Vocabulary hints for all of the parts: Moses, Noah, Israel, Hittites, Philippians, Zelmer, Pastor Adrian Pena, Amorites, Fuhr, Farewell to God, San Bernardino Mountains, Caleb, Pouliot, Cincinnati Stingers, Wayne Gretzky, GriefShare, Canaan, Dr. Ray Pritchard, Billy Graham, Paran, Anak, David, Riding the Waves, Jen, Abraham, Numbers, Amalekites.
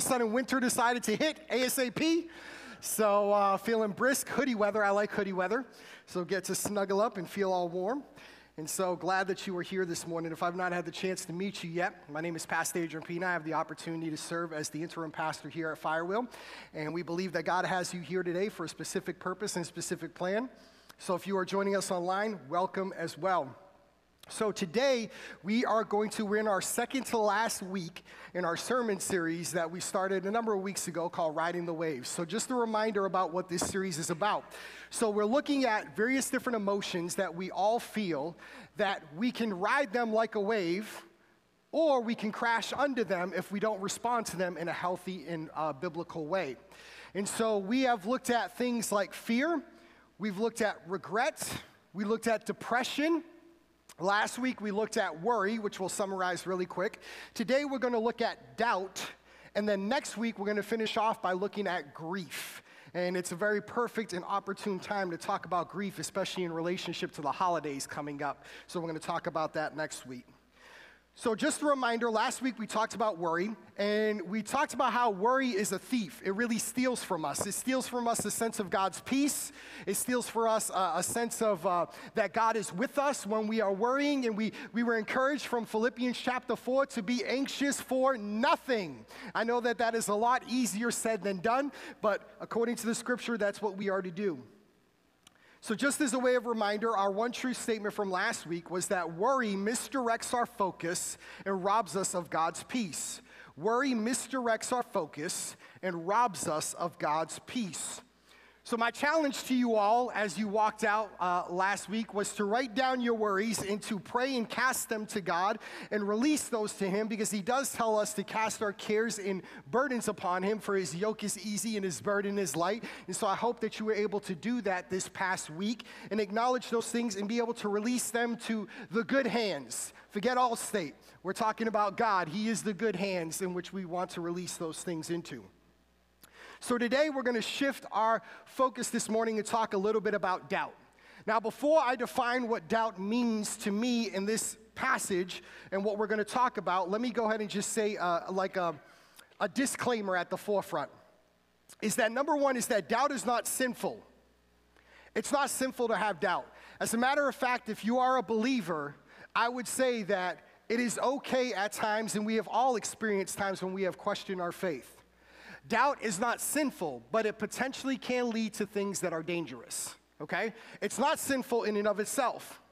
a sudden winter decided to hit ASAP. So feeling brisk, hoodie weather. I like hoodie weather. So get to snuggle up and feel all warm. And so glad that you were here this morning. If I've not had the chance to meet you yet, my name is Pastor Adrian Pena. I have the opportunity to serve as the interim pastor here at Firewheel. And we believe that God has you here today for a specific purpose and specific plan. So if you are joining us online, welcome as well. So today, we're in our second to last week in our sermon series that we started a number of weeks ago called Riding the Waves. So just a reminder about what this series is about. So we're looking at various different emotions that we all feel, that we can ride them like a wave, or we can crash under them if we don't respond to them in a healthy and biblical way. And so we have looked at things like fear, we've looked at regret, we looked at depression. Last week, we looked at worry, which we'll summarize really quick. Today, we're going to look at doubt. And then next week, we're going to finish off by looking at grief. And it's a very perfect and opportune time to talk about grief, especially in relationship to the holidays coming up. So we're going to talk about that next week. So just a reminder, last week we talked about worry, and we talked about how worry is a thief. It really steals from us. It steals from us a sense of God's peace. It steals for us a sense of that God is with us when we are worrying, and we were encouraged from Philippians chapter 4 to be anxious for nothing. I know that that is a lot easier said than done, but according to the scripture, that's what we are to do. So just as a way of reminder, our one true statement from last week was that worry misdirects our focus and robs us of God's peace. Worry misdirects our focus and robs us of God's peace. So my challenge to you all as you walked out last week was to write down your worries and to pray and cast them to God and release those to Him, because He does tell us to cast our cares and burdens upon Him, for His yoke is easy and His burden is light. And so I hope that you were able to do that this past week and acknowledge those things and be able to release them to the good hands. Forget Allstate. We're talking about God. He is the good hands in which we want to release those things into. So today, we're going to shift our focus this morning and talk a little bit about doubt. Now, before I define what doubt means to me in this passage and what we're going to talk about, let me go ahead and just say a disclaimer at the forefront. Is that number one is that doubt is not sinful. It's not sinful to have doubt. As a matter of fact, if you are a believer, I would say that it is okay at times, and we have all experienced times when we have questioned our faith. Doubt is not sinful, but it potentially can lead to things that are dangerous, okay? It's not sinful in and of itself.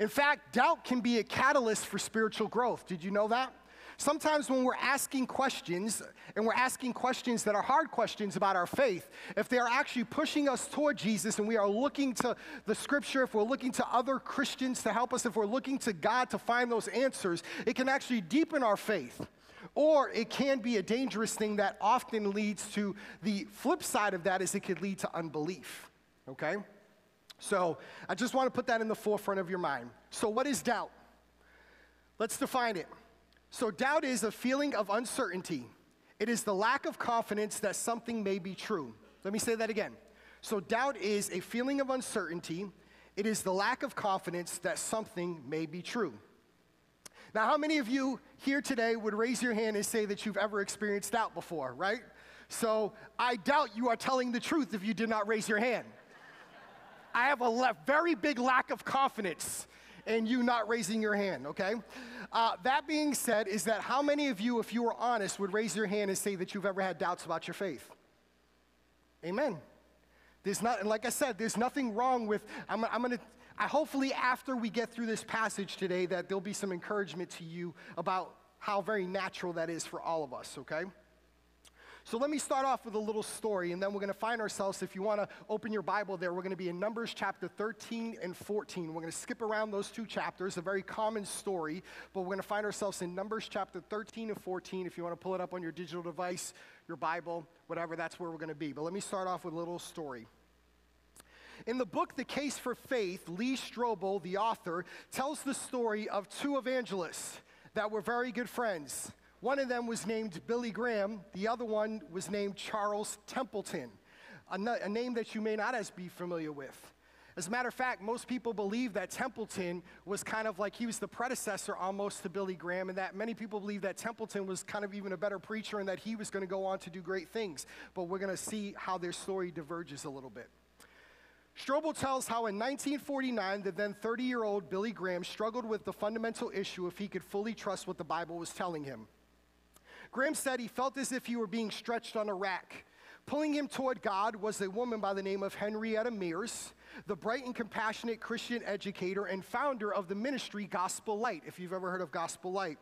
In fact, doubt can be a catalyst for spiritual growth. Did you know that? Sometimes when we're asking questions, and we're asking questions that are hard questions about our faith, if they are actually pushing us toward Jesus and we are looking to the scripture, if we're looking to other Christians to help us, if we're looking to God to find those answers, it can actually deepen our faith. Or it can be a dangerous thing that often leads to the flip side of that is it could lead to unbelief, okay? So I just want to put that in the forefront of your mind. So what is doubt? Let's define it. So doubt is a feeling of uncertainty. It is the lack of confidence that something may be true. Let me say that again. So doubt is a feeling of uncertainty. It is the lack of confidence that something may be true. Now, how many of you here today would raise your hand and say that you've ever experienced doubt before, right? So I doubt you are telling the truth if you did not raise your hand. I have a very big lack of confidence in you not raising your hand, okay? That being said, is that how many of you, if you were honest, would raise your hand and say that you've ever had doubts about your faith? Amen. Like I said, there's nothing wrong with, hopefully after we get through this passage today that there'll be some encouragement to you about how very natural that is for all of us, okay? So let me start off with a little story, and then we're going to find ourselves, if you want to open your Bible there, we're going to be in Numbers chapter 13 and 14. We're going to skip around those two chapters, a very common story, but we're going to find ourselves in Numbers chapter 13 and 14. If you want to pull it up on your digital device, your Bible, whatever, that's where we're going to be. But let me start off with a little story. In the book, The Case for Faith, Lee Strobel, the author, tells the story of two evangelists that were very good friends. One of them was named Billy Graham. The other one was named Charles Templeton, a name that you may not be familiar with. As a matter of fact, most people believe that Templeton was kind of like, he was the predecessor almost to Billy Graham, and that many people believe that Templeton was kind of even a better preacher and that he was going to go on to do great things. But we're going to see how their story diverges a little bit. Strobel tells how in 1949, the then 30-year-old Billy Graham struggled with the fundamental issue if he could fully trust what the Bible was telling him. Graham said he felt as if he were being stretched on a rack. Pulling him toward God was a woman by the name of Henrietta Mears, the bright and compassionate Christian educator and founder of the ministry Gospel Light, if you've ever heard of Gospel Light.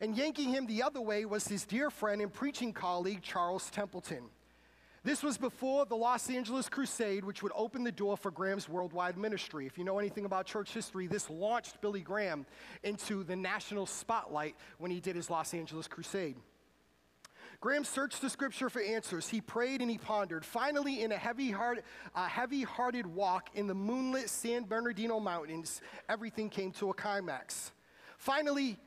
And yanking him the other way was his dear friend and preaching colleague, Charles Templeton. This was before the Los Angeles Crusade, which would open the door for Graham's worldwide ministry. If you know anything about church history, this launched Billy Graham into the national spotlight when he did his Los Angeles Crusade. Graham searched the scripture for answers. He prayed and he pondered. Finally, in a heavy-hearted walk in the moonlit San Bernardino Mountains, everything came to a climax. Finally,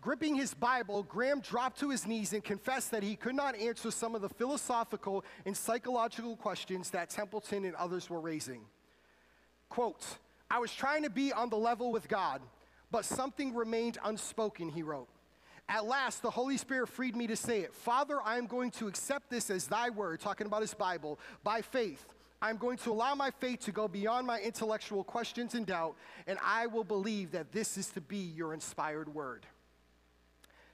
gripping his Bible, Graham dropped to his knees and confessed that he could not answer some of the philosophical and psychological questions that Templeton and others were raising. Quote, "I was trying to be on the level with God, but something remained unspoken," he wrote. "At last, the Holy Spirit freed me to say it. Father, I am going to accept this as thy word," talking about his Bible, "by faith. I'm going to allow my faith to go beyond my intellectual questions and doubt, and I will believe that this is to be your inspired word."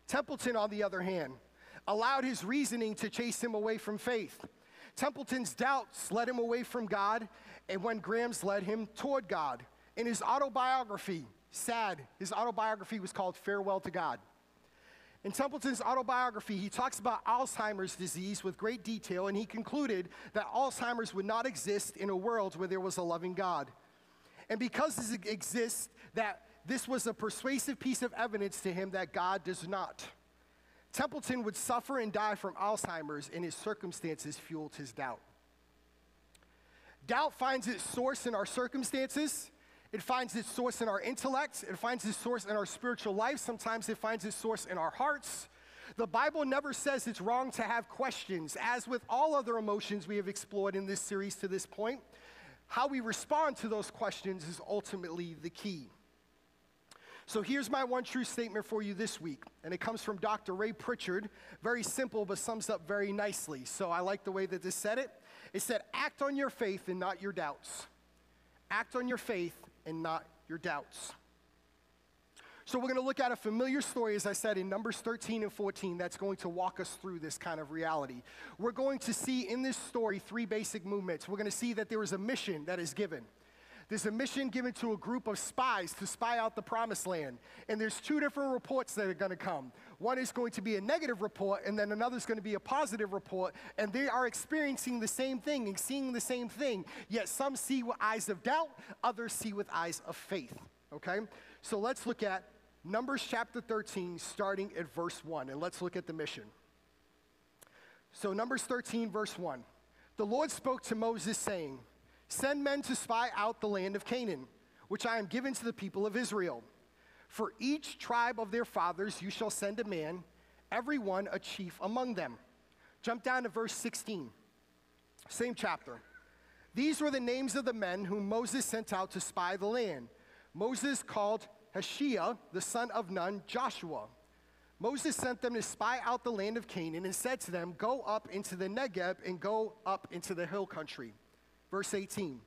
Templeton, on the other hand, allowed his reasoning to chase him away from faith. Templeton's doubts led him away from God, and when Graham's led him toward God. In his autobiography, his autobiography was called Farewell to God. In Templeton's autobiography, he talks about Alzheimer's disease with great detail, and he concluded that Alzheimer's would not exist in a world where there was a loving God. And because it exists, that this was a persuasive piece of evidence to him that God does not. Templeton would suffer and die from Alzheimer's, and his circumstances fueled his doubt. Doubt finds its source in our circumstances. It finds its source in our intellect. It finds its source in our spiritual life. Sometimes it finds its source in our hearts. The Bible never says it's wrong to have questions. As with all other emotions we have explored in this series to this point, how we respond to those questions is ultimately the key. So here's my one true statement for you this week, and it comes from Dr. Ray Pritchard. Very simple, but sums up very nicely. So I like the way that this said it. It said, act on your faith and not your doubts. Act on your faith and not your doubts. So we're going to look at a familiar story, as I said, in Numbers 13 and 14 that's going to walk us through this kind of reality. We're going to see in this story three basic movements. We're going to see that there is a mission that is given. There's a mission given to a group of spies to spy out the promised land. And there's two different reports that are going to come. One is going to be a negative report, and then another is going to be a positive report. And they are experiencing the same thing and seeing the same thing. Yet some see with eyes of doubt, others see with eyes of faith. Okay? So let's look at Numbers chapter 13, starting at verse 1. And let's look at the mission. So Numbers 13, verse 1. The Lord spoke to Moses, saying, "Send men to spy out the land of Canaan, which I am giving to the people of Israel. For each tribe of their fathers you shall send a man, every one a chief among them." Jump down to verse 16, same chapter. "These were the names of the men whom Moses sent out to spy the land. Moses called Hoshea, the son of Nun, Joshua. Moses sent them to spy out the land of Canaan and said to them, 'Go up into the Negev and go up into the hill country.'" Verse 18,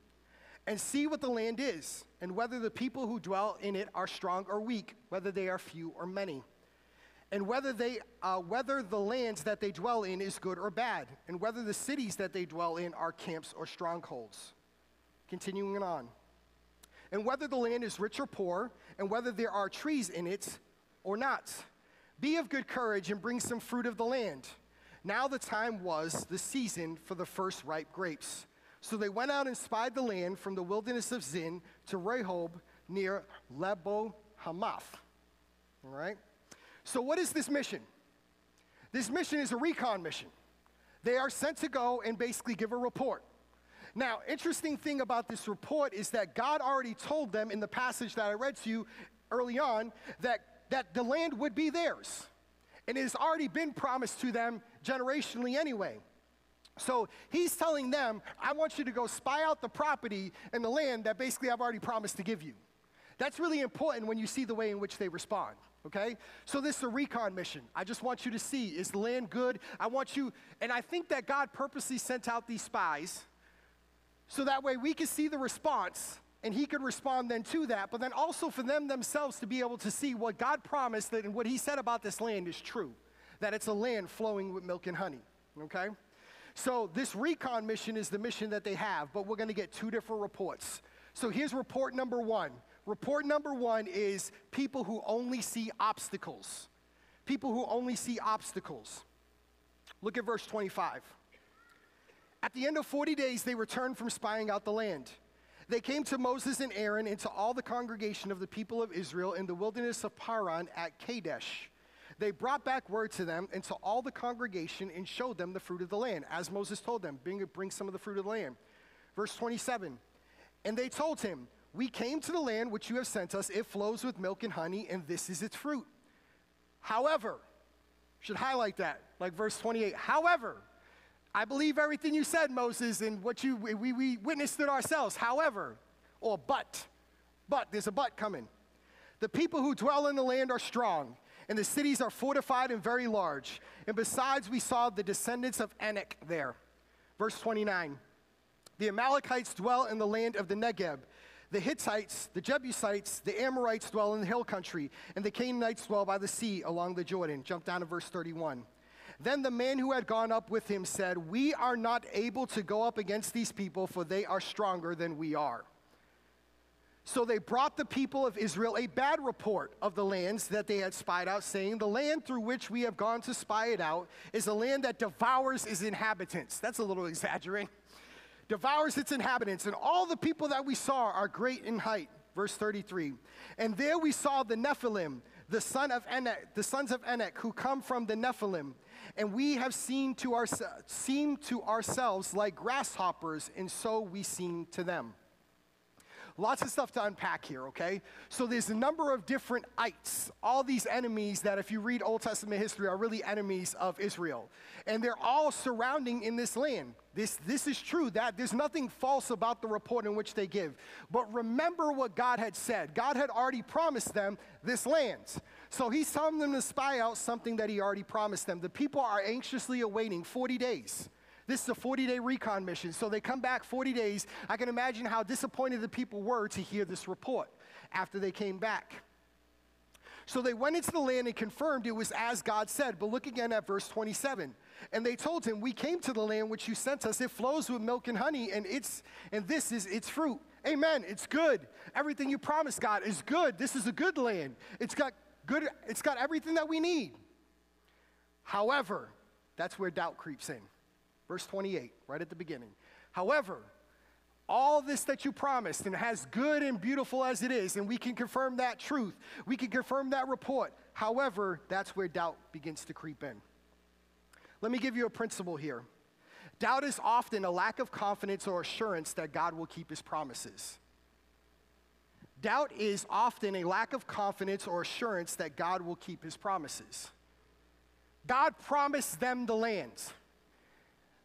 "And see what the land is, and whether the people who dwell in it are strong or weak, whether they are few or many, and whether the lands that they dwell in is good or bad, and whether the cities that they dwell in are camps or strongholds." Continuing on, "And whether the land is rich or poor, and whether there are trees in it or not. Be of good courage and bring some fruit of the land. Now the time was the season for the first ripe grapes. So they went out and spied the land from the wilderness of Zin to Rehob near Lebo Hamath." All right? So what is this mission? This mission is a recon mission. They are sent to go and basically give a report. Now, interesting thing about this report is that God already told them in the passage that I read to you early on that the land would be theirs. And it has already been promised to them generationally anyway. So he's telling them, I want you to go spy out the property and the land that basically I've already promised to give you. That's really important when you see the way in which they respond, okay? So this is a recon mission. I just want you to see, is the land good? I want you, and I think that God purposely sent out these spies so that way we could see the response and he could respond then to that, but then also for them themselves to be able to see what God promised and what he said about this land is true, that it's a land flowing with milk and honey, okay? So this recon mission is the mission that they have, but we're going to get two different reports. So here's report number one. Report number one is people who only see obstacles. People who only see obstacles. Look at verse 25. At the end of 40 days, they returned from spying out the land. They came to Moses and Aaron and to all the congregation of the people of Israel in the wilderness of Paran at Kadesh. They brought back word to them and to all the congregation and showed them the fruit of the land, as Moses told them, bring some of the fruit of the land. Verse 27, and they told him, we came to the land which you have sent us. It flows with milk and honey, and this is its fruit. However, should highlight that, like verse 28, however, I believe everything you said, Moses, and what you, we witnessed it ourselves. However, or but, there's a but coming. The people who dwell in the land are strong, and the cities are fortified and very large. And besides, we saw the descendants of Anak there. Verse 29, the Amalekites dwell in the land of the Negev. The Hittites, the Jebusites, the Amorites dwell in the hill country, and the Canaanites dwell by the sea along the Jordan. Jump down to verse 31. Then the man who had gone up with him said, we are not able to go up against these people, for they are stronger than we are. So they brought the people of Israel a bad report of the lands that they had spied out, saying, the land through which we have gone to spy it out is a land that devours its inhabitants. That's a little exaggerating. Devours its inhabitants, and all the people that we saw are great in height. Verse 33, and there we saw the Nephilim, the sons of Anak, who come from the Nephilim, and we have seemed to ourselves like grasshoppers, and so we seem to them. Lots of stuff to unpack here, okay? So there's a number of different ites, all these enemies that if you read Old Testament history are really enemies of Israel. And they're all surrounding in this land. This is true, that there's nothing false about the report in which they give. But remember what God had said. God had already promised them this land. So he's telling them to spy out something that he already promised them. The people are anxiously awaiting 40 days. This is a 40-day recon mission. So they come back 40 days. I can imagine how disappointed the people were to hear this report after they came back. So they went into the land and confirmed it was as God said. But look again at verse 27. And they told him, we came to the land which you sent us. It flows with milk and honey, and this is its fruit. Amen. It's good. Everything you promised, God, is good. This is a good land. It's got everything that we need. However, that's where doubt creeps in. Verse 28, right at the beginning. However, all this that you promised, and as good and beautiful as it is, and we can confirm that truth, we can confirm that report. However, that's where doubt begins to creep in. Let me give you a principle here. Doubt is often a lack of confidence or assurance that God will keep his promises. Doubt is often a lack of confidence or assurance that God will keep his promises. God promised them the land.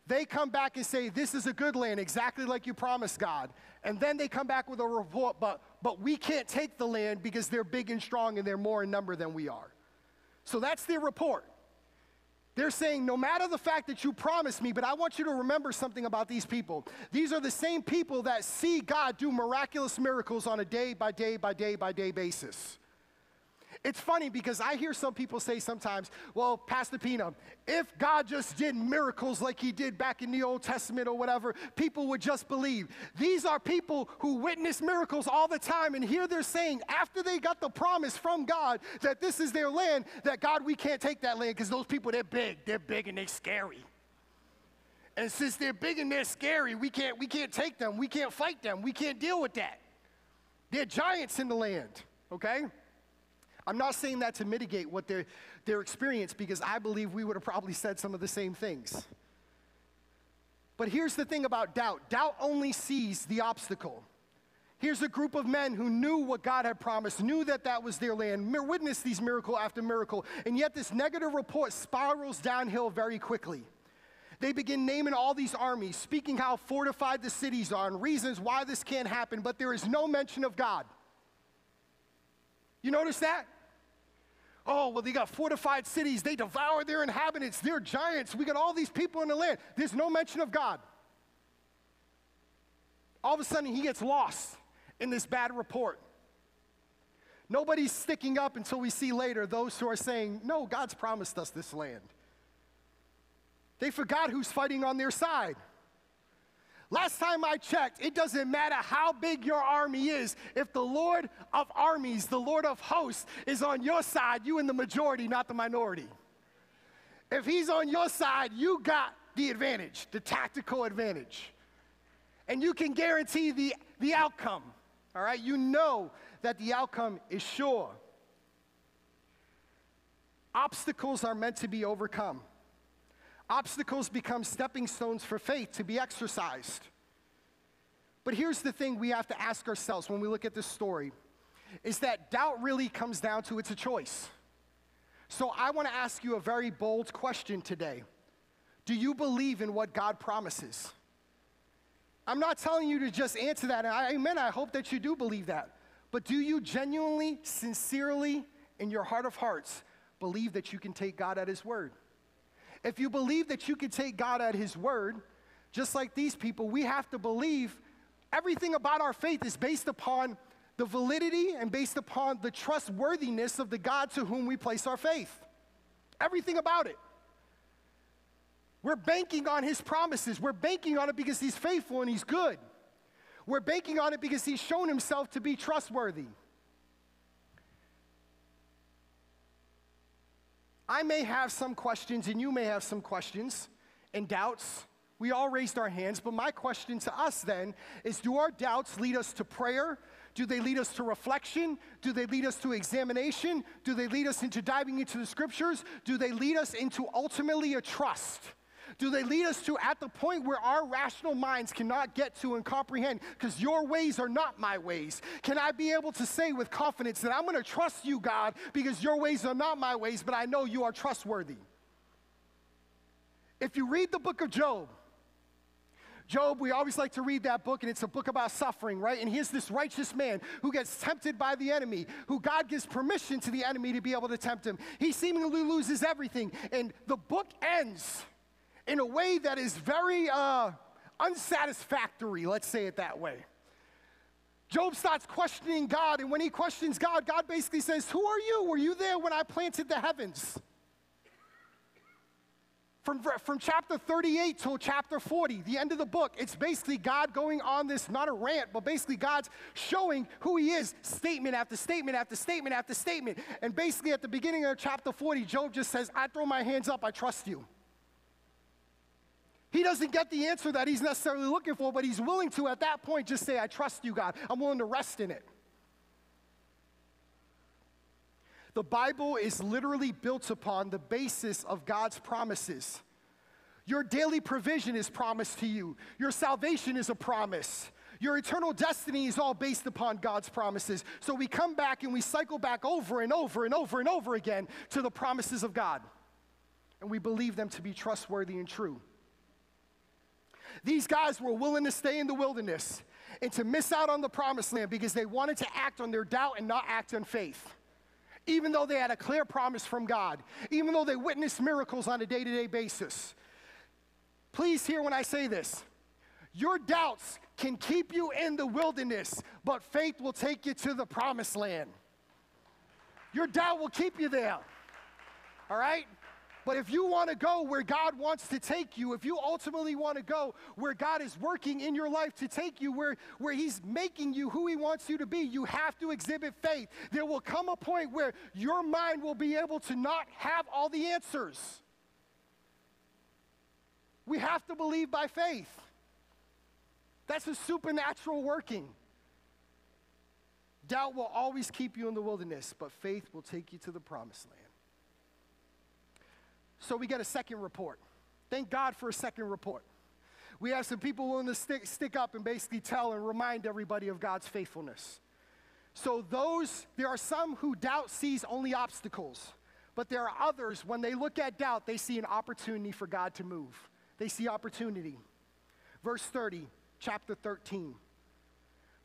They come back and say, this is a good land, exactly like you promised, God. And then they come back with a report, but we can't take the land because they're big and strong and they're more in number than we are. So that's their report. They're saying, no matter the fact that you promised me, but I want you to remember something about these people. These are the same people that see God do miraculous miracles on a day-by-day basis. It's funny because I hear some people say sometimes, well, Pastor Pena, if God just did miracles like he did back in the Old Testament or whatever, people would just believe. These are people who witness miracles all the time, and here they're saying, after they got the promise from God that this is their land, that God, we can't take that land because those people, they're big and they're scary. And since they're big and they're scary, we can't take them, we can't fight them, we can't deal with that. They're giants in the land, okay? I'm not saying that to mitigate what their experience, because I believe we would have probably said some of the same things. But here's the thing about doubt. Doubt only sees the obstacle. Here's a group of men who knew what God had promised, knew that that was their land, witnessed these miracle after miracle, and yet this negative report spirals downhill very quickly. They begin naming all these armies, speaking how fortified the cities are and reasons why this can't happen, but there is no mention of God. You notice that? Oh, well, they got fortified cities. They devoured their inhabitants. They're giants. We got all these people in the land. There's no mention of God. All of a sudden, he gets lost in this bad report. Nobody's sticking up until we see later those who are saying, no, God's promised us this land. They forgot who's fighting on their side. Last time I checked, it doesn't matter how big your army is. If the Lord of armies, the Lord of hosts, is on your side, you in the majority, not the minority. If he's on your side, you got the advantage, the tactical advantage. And you can guarantee the outcome, all right? You know that the outcome is sure. Obstacles are meant to be overcome. Obstacles become stepping stones for faith to be exercised. But here's the thing we have to ask ourselves when we look at this story, is that doubt really comes down to it's a choice. So I want to ask you a very bold question today. Do you believe in what God promises? I'm not telling you to just answer that, and amen, I hope that you do believe that. But do you genuinely, sincerely, in your heart of hearts, believe that you can take God at his word? If you believe that you can take God at his word, just like these people, we have to believe everything about our faith is based upon the validity and based upon the trustworthiness of the God to whom we place our faith. Everything about it. We're banking on his promises. We're banking on it because he's faithful and he's good. We're banking on it because he's shown himself to be trustworthy. I may have some questions, and you may have some questions and doubts. We all raised our hands, but my question to us then is, do our doubts lead us to prayer? Do they lead us to reflection? Do they lead us to examination? Do they lead us into diving into the scriptures? Do they lead us into ultimately a trust? Do they lead us to at the point where our rational minds cannot get to and comprehend because your ways are not my ways? Can I be able to say with confidence that I'm going to trust you, God, because your ways are not my ways, but I know you are trustworthy? If you read the book of Job, we always like to read that book, and it's a book about suffering, right? And here's this righteous man who gets tempted by the enemy, who God gives permission to the enemy to be able to tempt him. He seemingly loses everything, and the book ends in a way that is very unsatisfactory, let's say it that way. Job starts questioning God, and when he questions God, God basically says, who are you? Were you there when I planted the heavens? From chapter 38 till chapter 40, the end of the book, it's basically God going on this, not a rant, but basically God's showing who he is, statement after statement after statement after statement. And basically at the beginning of chapter 40, Job just says, I throw my hands up, I trust you. He doesn't get the answer that he's necessarily looking for, but he's willing to, at that point, just say, I trust you, God. I'm willing to rest in it. The Bible is literally built upon the basis of God's promises. Your daily provision is promised to you. Your salvation is a promise. Your eternal destiny is all based upon God's promises. So we come back and we cycle back over and over and over and over again to the promises of God. And we believe them to be trustworthy and true. These guys were willing to stay in the wilderness and to miss out on the promised land because they wanted to act on their doubt and not act on faith. Even though they had a clear promise from God, even though they witnessed miracles on a day-to-day basis. Please hear when I say this. Your doubts can keep you in the wilderness, but faith will take you to the promised land. Your doubt will keep you there, all right? But if you want to go where God wants to take you, if you ultimately want to go where God is working in your life to take you, where he's making you who he wants you to be, you have to exhibit faith. There will come a point where your mind will be able to not have all the answers. We have to believe by faith. That's a supernatural working. Doubt will always keep you in the wilderness, but faith will take you to the promised land. So we get a second report. Thank God for a second report. We have some people willing to stick up and basically tell and remind everybody of God's faithfulness. So there are some who doubt sees only obstacles, but there are others, when they look at doubt, they see an opportunity for God to move. They see opportunity. Verse 30, chapter 13.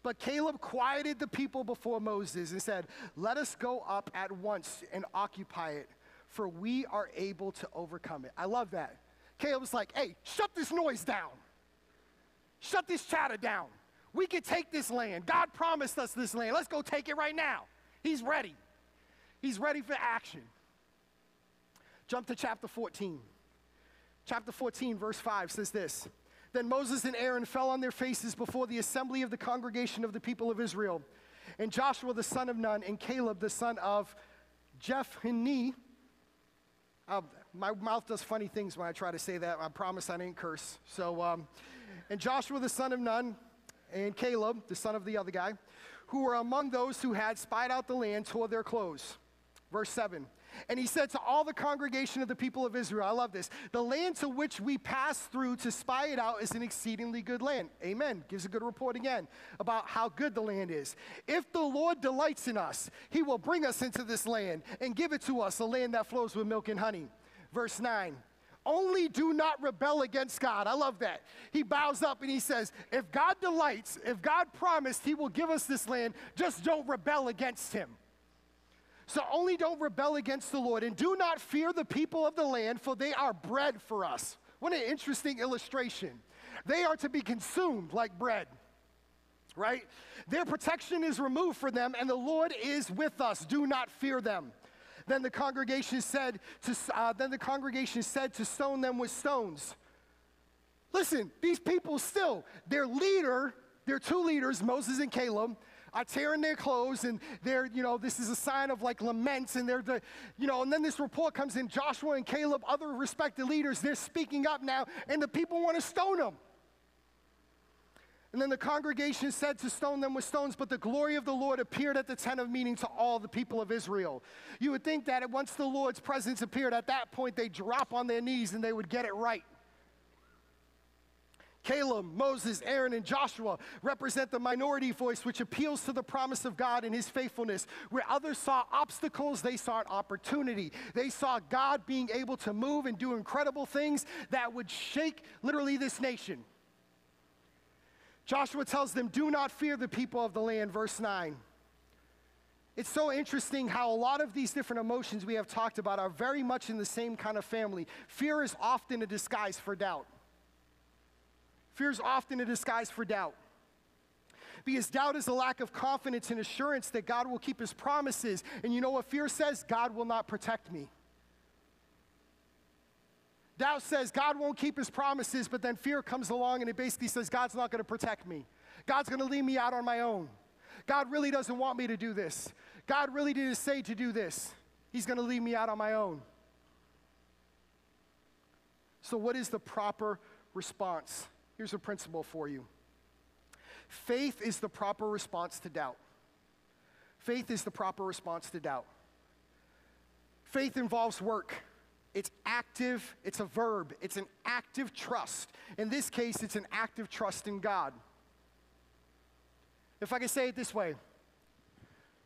But Caleb quieted the people before Moses and said, "Let us go up at once and occupy it, for we are able to overcome it." I love that. Caleb's like, "Hey, shut this noise down. Shut this chatter down. We can take this land. God promised us this land. Let's go take it right now." He's ready. He's ready for action. Jump to chapter 14. Chapter 14, verse 5 says this. Then Moses and Aaron fell on their faces before the assembly of the congregation of the people of Israel. And Joshua the son of Nun and Caleb the son of Jephunneh. My mouth does funny things when I try to say that. I promise I didn't curse. So, and Joshua the son of Nun and Caleb the son of the other guy, who were among those who had spied out the land, tore their clothes. Verse 7. And he said to all the congregation of the people of Israel, I love this, the land to which we passed through to spy it out is an exceedingly good land. Amen. Gives a good report again about how good the land is. If the Lord delights in us, he will bring us into this land and give it to us, a land that flows with milk and honey. Verse 9. Only do not rebel against God. I love that. He bows up and he says, if God delights, if God promised he will give us this land, just don't rebel against him. So only don't rebel against the Lord, and do not fear the people of the land, for they are bread for us. What an interesting illustration. They are to be consumed like bread, right? Their protection is removed from them, and the Lord is with us. Do not fear them. Then the congregation said to stone them with stones. Listen, these people still, their leader, their two leaders, Moses and Caleb, are tearing their clothes, and they're, you know, this is a sign of like laments, and they're, you know, and then this report comes in, Joshua and Caleb, other respected leaders, they're speaking up now, and the people want to stone them. And then the congregation said to stone them with stones, but the glory of the Lord appeared at the tent of meeting to all the people of Israel. You would think that once the Lord's presence appeared, at that point they drop on their knees and they would get it right. Caleb, Moses, Aaron, and Joshua represent the minority voice which appeals to the promise of God and his faithfulness. Where others saw obstacles, they saw an opportunity. They saw God being able to move and do incredible things that would shake literally this nation. Joshua tells them, do not fear the people of the land, verse 9. It's so interesting how a lot of these different emotions we have talked about are very much in the same kind of family. Fear is often a disguise for doubt. Fear is often a disguise for doubt, because doubt is a lack of confidence and assurance that God will keep his promises. And you know what fear says? God will not protect me. Doubt says God won't keep his promises, but then fear comes along and it basically says God's not going to protect me. God's going to leave me out on my own. God really doesn't want me to do this. God really didn't say to do this. He's going to leave me out on my own. So what is the proper response? Here's a principle for you. Faith is the proper response to doubt. Faith is the proper response to doubt. Faith involves work. It's active, it's a verb, it's an active trust. In this case, it's an active trust in God. If I could say it this way,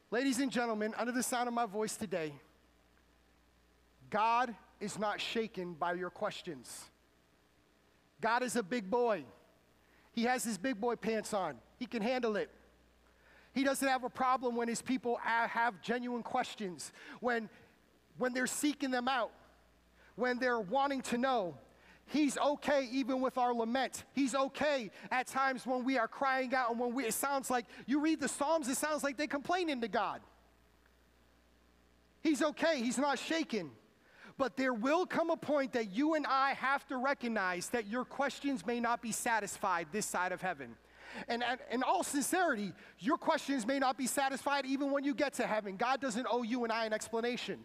ladies and gentlemen, under the sound of my voice today, God is not shaken by your questions. God is a big boy. He has his big boy pants on. He can handle it. He doesn't have a problem when his people have genuine questions, when they're seeking them out, when they're wanting to know. He's okay even with our lament. He's okay at times when we are crying out, and when it sounds like, you read the Psalms, it sounds like they're complaining to God. He's okay. He's not shaken. But there will come a point that you and I have to recognize that your questions may not be satisfied this side of heaven. And in all sincerity, your questions may not be satisfied even when you get to heaven. God doesn't owe you and I an explanation.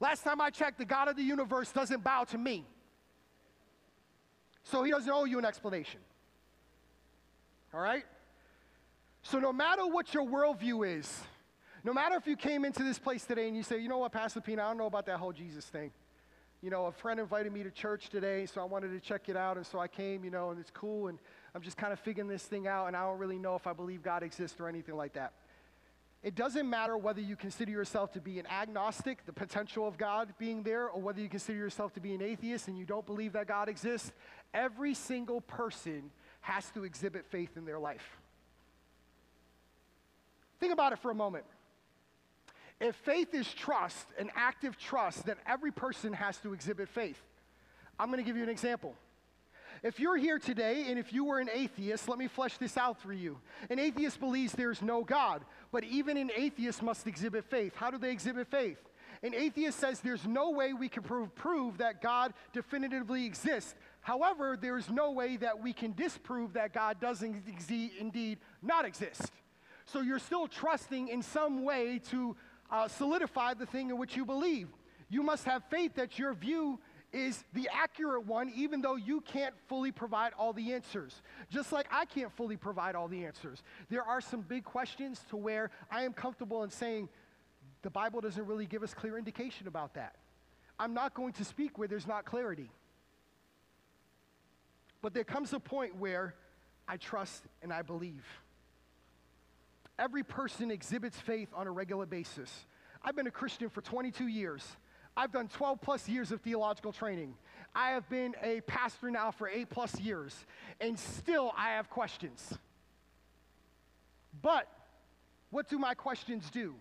Last time I checked, the God of the universe doesn't bow to me. So he doesn't owe you an explanation. All right? So no matter what your worldview is, no matter if you came into this place today and you say, you know what, Pastor Pena, I don't know about that whole Jesus thing. You know, a friend invited me to church today, so I wanted to check it out, and so I came, you know, and it's cool, and I'm just kind of figuring this thing out, and I don't really know if I believe God exists or anything like that. It doesn't matter whether you consider yourself to be an agnostic, the potential of God being there, or whether you consider yourself to be an atheist and you don't believe that God exists. Every single person has to exhibit faith in their life. Think about it for a moment. If faith is trust, an active trust, then every person has to exhibit faith. I'm going to give you an example. If you're here today, and if you were an atheist, let me flesh this out for you. An atheist believes there's no God, but even an atheist must exhibit faith. How do they exhibit faith? An atheist says there's no way we can prove that God definitively exists. However, there's no way that we can disprove that God does indeed not exist. So you're still trusting in some way to solidify the thing in which you believe. You must have faith that your view is the accurate one, even though you can't fully provide all the answers. Just like I can't fully provide all the answers. There are some big questions to where I am comfortable in saying, the Bible doesn't really give us clear indication about that. I'm not going to speak where there's not clarity. But there comes a point where I trust and I believe. Every person exhibits faith on a regular basis. I've been a Christian for 22 years. I've done 12 plus years of theological training. I have been a pastor now for 8 plus years, and still I have questions. But what do my questions do?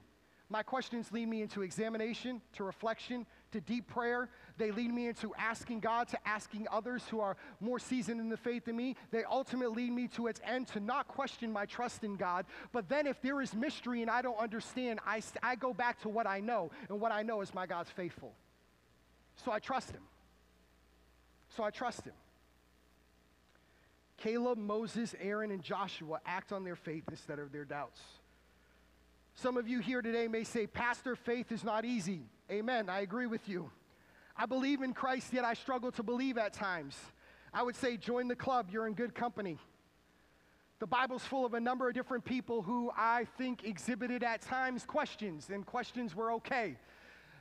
My questions lead me into examination, to reflection, to deep prayer. They lead me into asking God, to asking others who are more seasoned in the faith than me. They ultimately lead me to its end to not question my trust in God. But then if there is mystery and I don't understand, I go back to what I know. And what I know is my God's faithful. So I trust him. Caleb, Moses, Aaron, and Joshua act on their faith instead of their doubts. Some of you here today may say, Pastor, faith is not easy. Amen. I agree with you. I believe in Christ, yet I struggle to believe at times. I would say join the club. You're in good company. The Bible's full of a number of different people who I think exhibited at times questions, and questions were okay.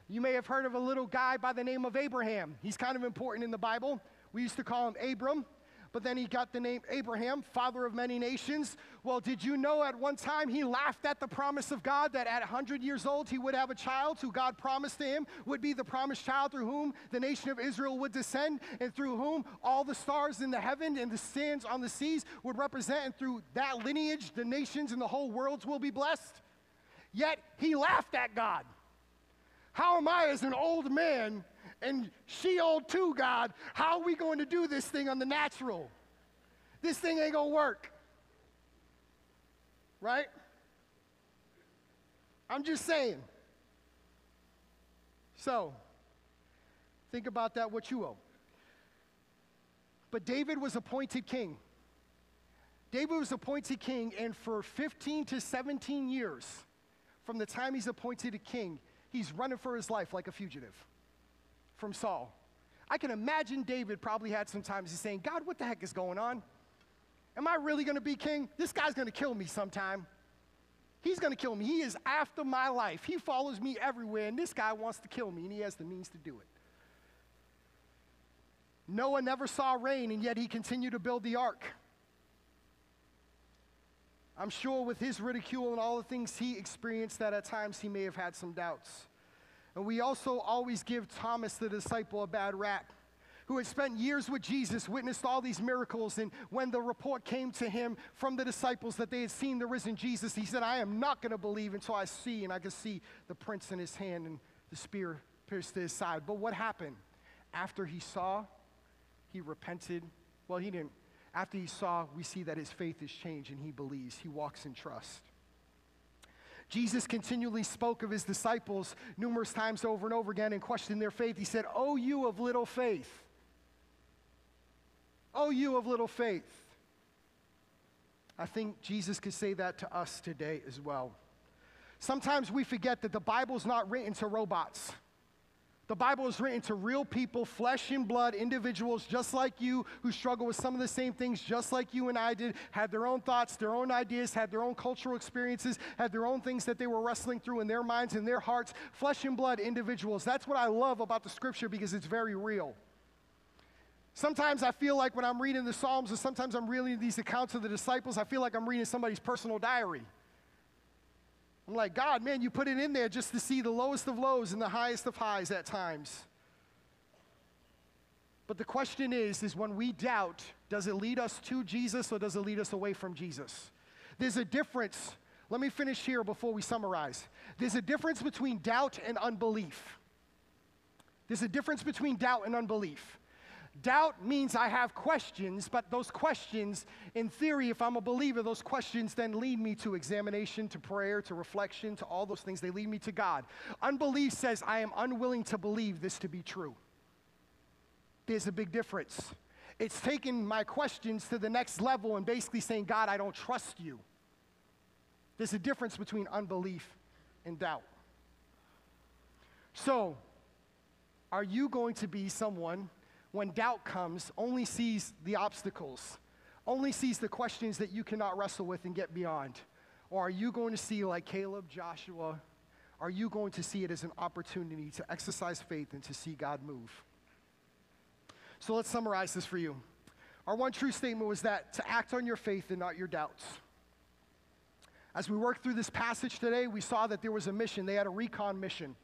You may have heard of a little guy by the name of Abraham. He's kind of important in the Bible. We used to call him Abram, but then he got the name Abraham, father of many nations. Well, did you know at one time he laughed at the promise of God that at 100 years old he would have a child who God promised to him would be the promised child through whom the nation of Israel would descend and through whom all the stars in the heaven and the sands on the seas would represent, and through that lineage the nations and the whole worlds will be blessed? Yet he laughed at God. How am I as an old man and she old too, God? How are we going to do this thing on the natural? This thing ain't going to work. Right? I'm just saying. So, think about that, what you owe. But David was appointed king. David was appointed king, and for 15 to 17 years, from the time he's appointed a king, he's running for his life like a fugitive from Saul. I can imagine David probably had some times he's saying, God, what the heck is going on? Am I really going to be king? This guy's going to kill me sometime. He's going to kill me. He is after my life. He follows me everywhere, and this guy wants to kill me, and he has the means to do it. Noah never saw rain, and yet he continued to build the ark. I'm sure with his ridicule and all the things he experienced that at times he may have had some doubts. And we also always give Thomas the disciple a bad rap, who had spent years with Jesus, witnessed all these miracles, and when the report came to him from the disciples that they had seen the risen Jesus, he said, I am not going to believe until I see, and I could see the prints in his hand and the spear pierced to his side. But what happened? After he saw, he repented. Well, he didn't. After he saw, we see that his faith is changed, and he believes. He walks in trust. Jesus continually spoke of his disciples numerous times over and over again and questioned their faith. He said, oh, you of little faith. Oh, you of little faith. I think Jesus could say that to us today as well. Sometimes we forget that the Bible's not written to robots. The Bible is written to real people, flesh and blood, individuals just like you who struggle with some of the same things just like you and I did, had their own thoughts, their own ideas, had their own cultural experiences, had their own things that they were wrestling through in their minds and their hearts, flesh and blood individuals. That's what I love about the scripture, because it's very real. Sometimes I feel like when I'm reading the Psalms, or sometimes I'm reading these accounts of the disciples, I feel like I'm reading somebody's personal diary. I'm like, God, man, you put it in there just to see the lowest of lows and the highest of highs at times. But the question is when we doubt, does it lead us to Jesus or does it lead us away from Jesus? There's a difference. Let me finish here before we summarize. There's a difference between doubt and unbelief. There's a difference between doubt and unbelief. Doubt means I have questions, but those questions, in theory, if I'm a believer, those questions then lead me to examination, to prayer, to reflection, to all those things. They lead me to God. Unbelief says I am unwilling to believe this to be true. There's a big difference. It's taking my questions to the next level and basically saying, God, I don't trust you. There's a difference between unbelief and doubt. So, are you going to be someone, when doubt comes, only sees the obstacles, only sees the questions that you cannot wrestle with and get beyond? Or are you going to see, like Caleb, Joshua, are you going to see it as an opportunity to exercise faith and to see God move? So let's summarize this for you. Our one true statement was that to act on your faith and not your doubts. As we worked through this passage today, we saw that there was a mission. They had a recon mission,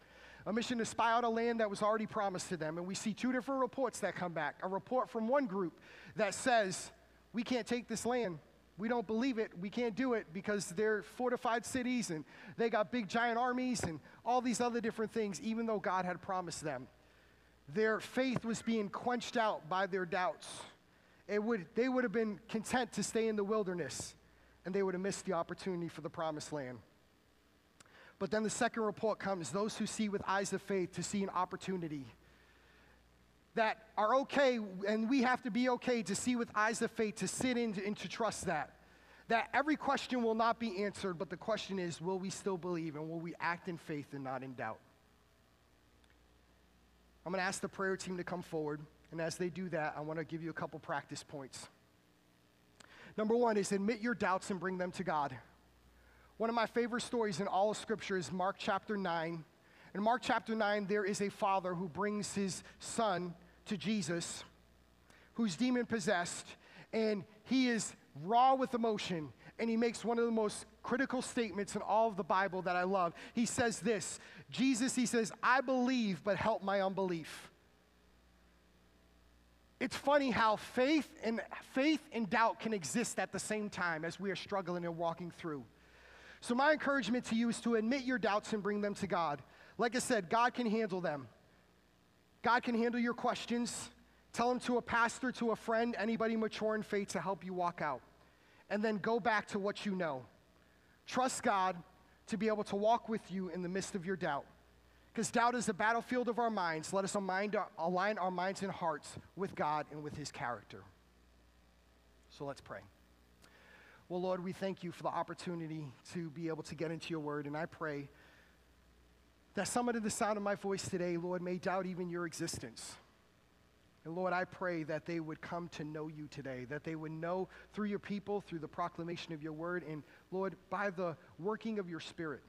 a mission to spy out a land that was already promised to them. And we see two different reports that come back. A report from one group that says, we can't take this land. We don't believe it. We can't do it because they're fortified cities and they got big giant armies and all these other different things, even though God had promised them. Their faith was being quenched out by their doubts. They would have been content to stay in the wilderness, and they would have missed the opportunity for the promised land. But then the second report comes, those who see with eyes of faith to see an opportunity, that are okay, and we have to be okay to see with eyes of faith, to sit in and to trust that every question will not be answered, but the question is, will we still believe, and will we act in faith and not in doubt? I'm going to ask the prayer team to come forward, and as they do that, I want to give you a couple practice points. Number one is admit your doubts and bring them to God. One of my favorite stories in all of Scripture is Mark chapter 9. In Mark chapter 9, there is a father who brings his son to Jesus, who's demon-possessed, and he is raw with emotion, and he makes one of the most critical statements in all of the Bible that I love. He says this, Jesus, he says, I believe, but help my unbelief. It's funny how faith and doubt can exist at the same time as we are struggling and walking through. So my encouragement to you is to admit your doubts and bring them to God. Like I said, God can handle them. God can handle your questions. Tell them to a pastor, to a friend, anybody mature in faith to help you walk out. And then go back to what you know. Trust God to be able to walk with you in the midst of your doubt. Because doubt is the battlefield of our minds. Let us align our minds and hearts with God and with His character. So let's pray. Well, Lord, we thank you for the opportunity to be able to get into your word. And I pray that someone in the sound of my voice today, Lord, may doubt even your existence. And Lord, I pray that they would come to know you today, that they would know through your people, through the proclamation of your word, and Lord, by the working of your Spirit,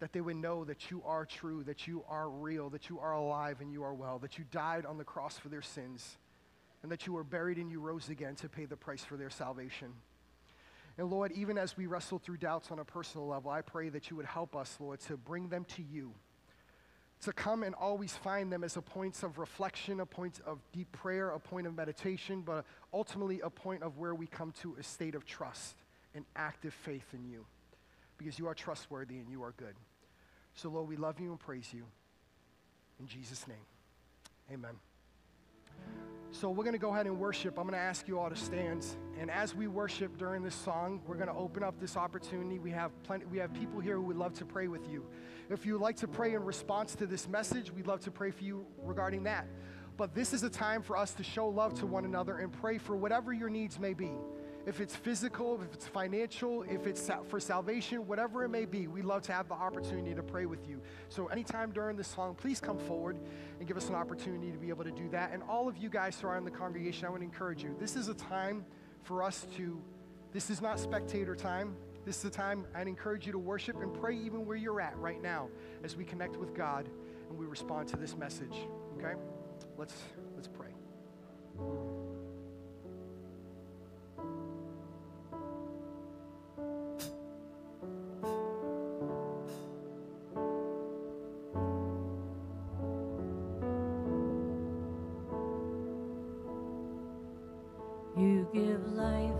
that they would know that you are true, that you are real, that you are alive and you are well, that you died on the cross for their sins, and that you were buried and you rose again to pay the price for their salvation. And Lord, even as we wrestle through doubts on a personal level, I pray that you would help us, Lord, to bring them to you, to come and always find them as a point of reflection, a point of deep prayer, a point of meditation, but ultimately a point of where we come to a state of trust and active faith in you, because you are trustworthy and you are good. So, Lord, we love you and praise you. In Jesus' name, amen. So we're going to go ahead and worship. I'm going to ask you all to stand. And as we worship during this song, we're going to open up this opportunity. We have people here who would love to pray with you. If you would like to pray in response to this message, we'd love to pray for you regarding that. But this is a time for us to show love to one another and pray for whatever your needs may be. If it's physical, if it's financial, if it's for salvation, whatever it may be, we'd love to have the opportunity to pray with you. So anytime during this song, please come forward and give us an opportunity to be able to do that. And all of you guys who are in the congregation, I would encourage you. This is a time for us to, this is not spectator time. This is a time I'd encourage you to worship and pray even where you're at right now as we connect with God and we respond to this message, okay? Let's pray. You give life,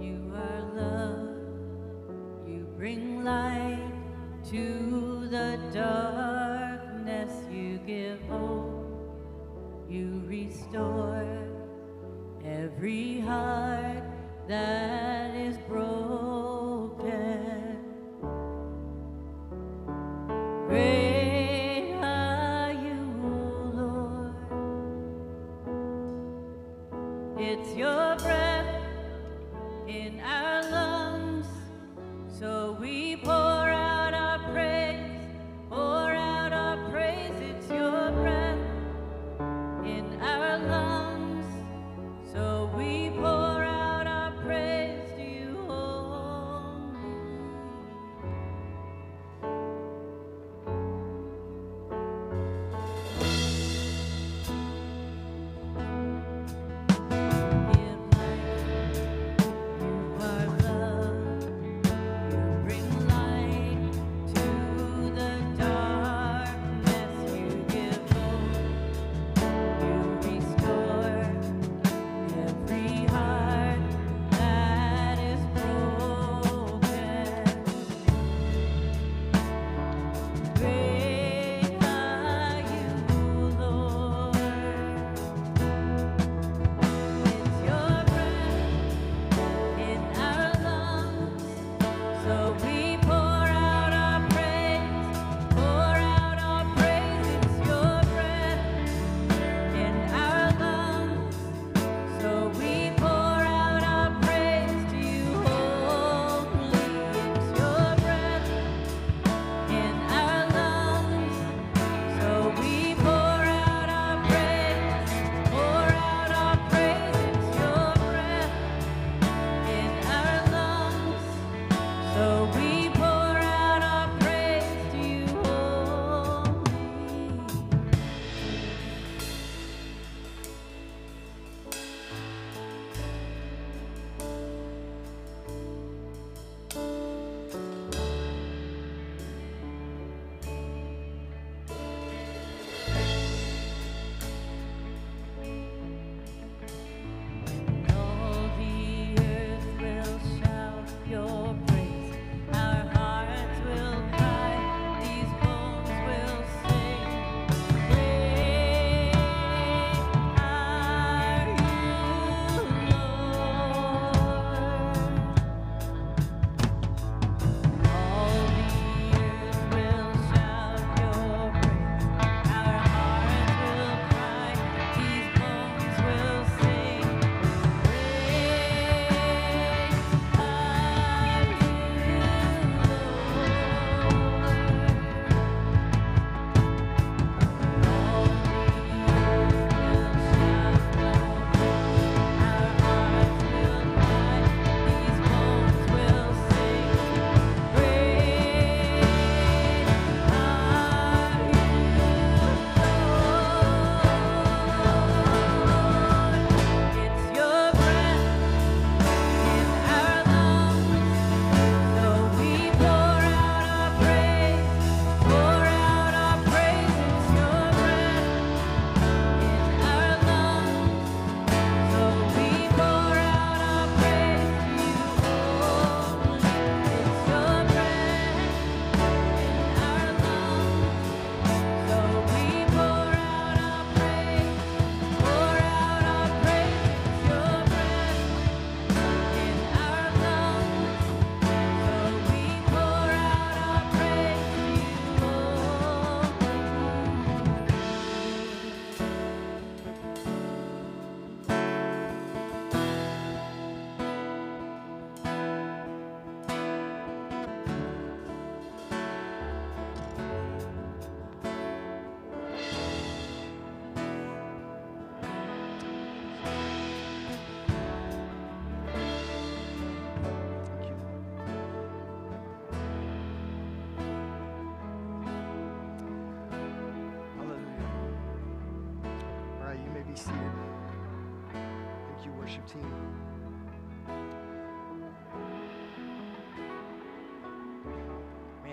you are love, you bring light to the darkness, you give hope, you restore every heart that is broken. Great it's your breath in our lungs, so we pour out our praise, pour out our praise. It's your breath in our lungs, so we pour out our praise to you only.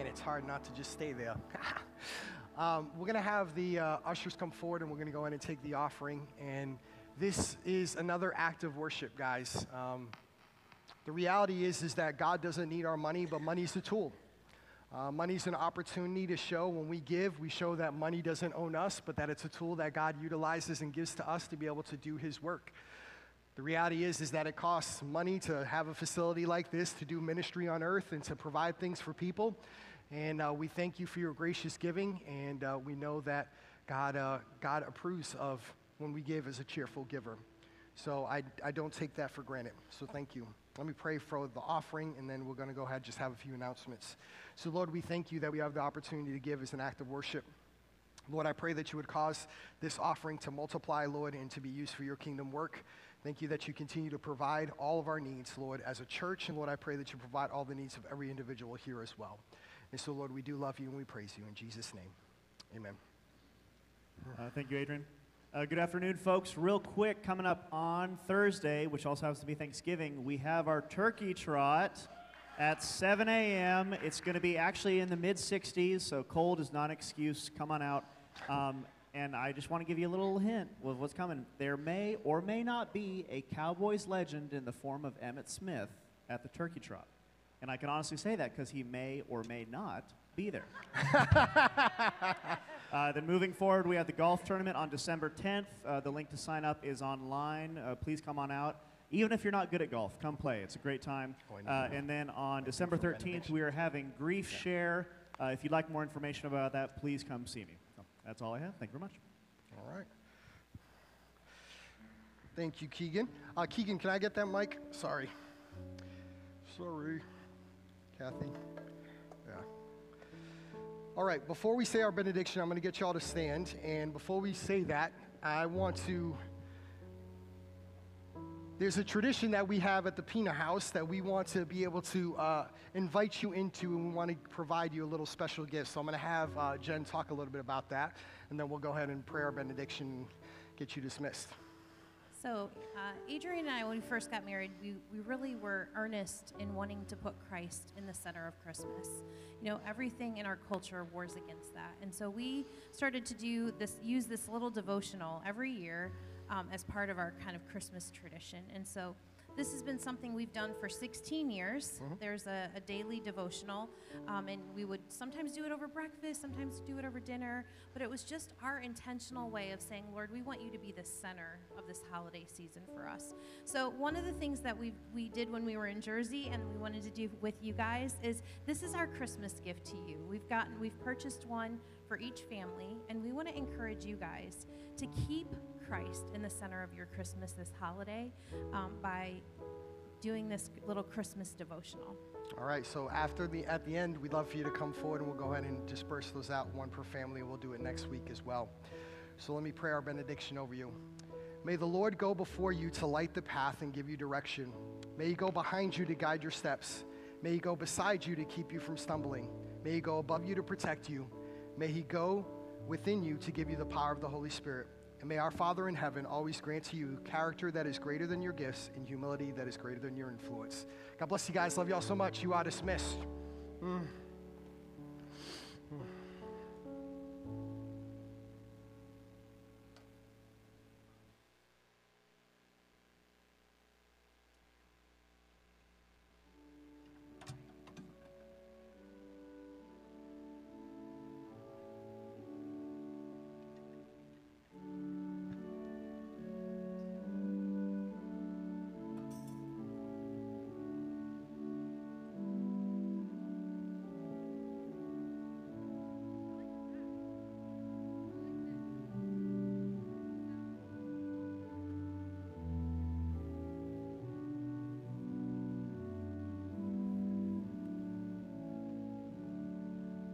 It's hard not to just stay there. We're going to have the ushers come forward, and we're going to go in and take the offering. And This is another act of worship, guys. The reality is that God doesn't need our money, but money's a tool. Money's an opportunity to show when we give, we show that money doesn't own us, but that it's a tool that God utilizes and gives to us to be able to do his work. The reality is that it costs money to have a facility like this, to do ministry on earth, and to provide things for people. And we thank you for your gracious giving, and we know that God approves of when we give as a cheerful giver. So I don't take that for granted, so thank you. Let me pray for the offering, and then we're going to go ahead and just have a few announcements. So, Lord, we thank you that we have the opportunity to give as an act of worship. Lord, I pray that you would cause this offering to multiply, Lord, and to be used for your kingdom work. Thank you that you continue to provide all of our needs, Lord, as a church. And, Lord, I pray that you provide all the needs of every individual here as well. And so, Lord, we do love you and we praise you in Jesus' name. Amen. Thank you, Adrian. Good afternoon, folks. Real quick, coming up on Thursday, which also happens to be Thanksgiving, we have our turkey trot at 7 a.m. It's going to be actually in the mid-60s, so cold is not an excuse. Come on out. And I just want to give you a little hint of what's coming. There may or may not be a Cowboys legend in the form of Emmett Smith at the turkey trot. And I can honestly say that because he may or may not be there. Then moving forward, we have the golf tournament on December 10th. The link to sign up is online. Please come on out. Even if you're not good at golf, come play. It's a great time. And then on December 13th, we are having Grief Share. If you'd like more information about that, please come see me. That's all I have. Thank you very much. All right. Thank you, Keegan. Keegan, can I get that mic? Sorry. Kathy. Yeah. All right. Before we say our benediction, I'm going to get y'all to stand. And before we say that, I want to... There's a tradition that we have at the Pena House that we want to be able to invite you into, and we want to provide you a little special gift. So I'm going to have Jen talk a little bit about that, and then we'll go ahead and pray our benediction and get you dismissed. So Adrian and I, when we first got married, we really were earnest in wanting to put Christ in the center of Christmas. You know, everything in our culture wars against that. And so we started to do this, use this little devotional every year as part of our kind of Christmas tradition. And so this has been something we've done for 16 years. Mm-hmm. There's a daily devotional, and we would sometimes do it over breakfast, sometimes do it over dinner, but it was just our intentional way of saying, Lord, we want you to be the center of this holiday season for us. So one of the things that we did when we were in Jersey and we wanted to do with you guys is this is our Christmas gift to you. We've purchased one for each family, and we want to encourage you guys to keep Christ in the center of your Christmas this holiday by doing this little Christmas devotional. All right, so at the end, we'd love for you to come forward, and we'll go ahead and disperse those out, one per family, and we'll do it next week as well. So let me pray our benediction over you. May the Lord go before you to light the path and give you direction. May he go behind you to guide your steps. May he go beside you to keep you from stumbling. May he go above you to protect you. May he go within you to give you the power of the Holy Spirit. And may our Father in heaven always grant to you character that is greater than your gifts and humility that is greater than your influence. God bless you guys. Love y'all so much. You are dismissed.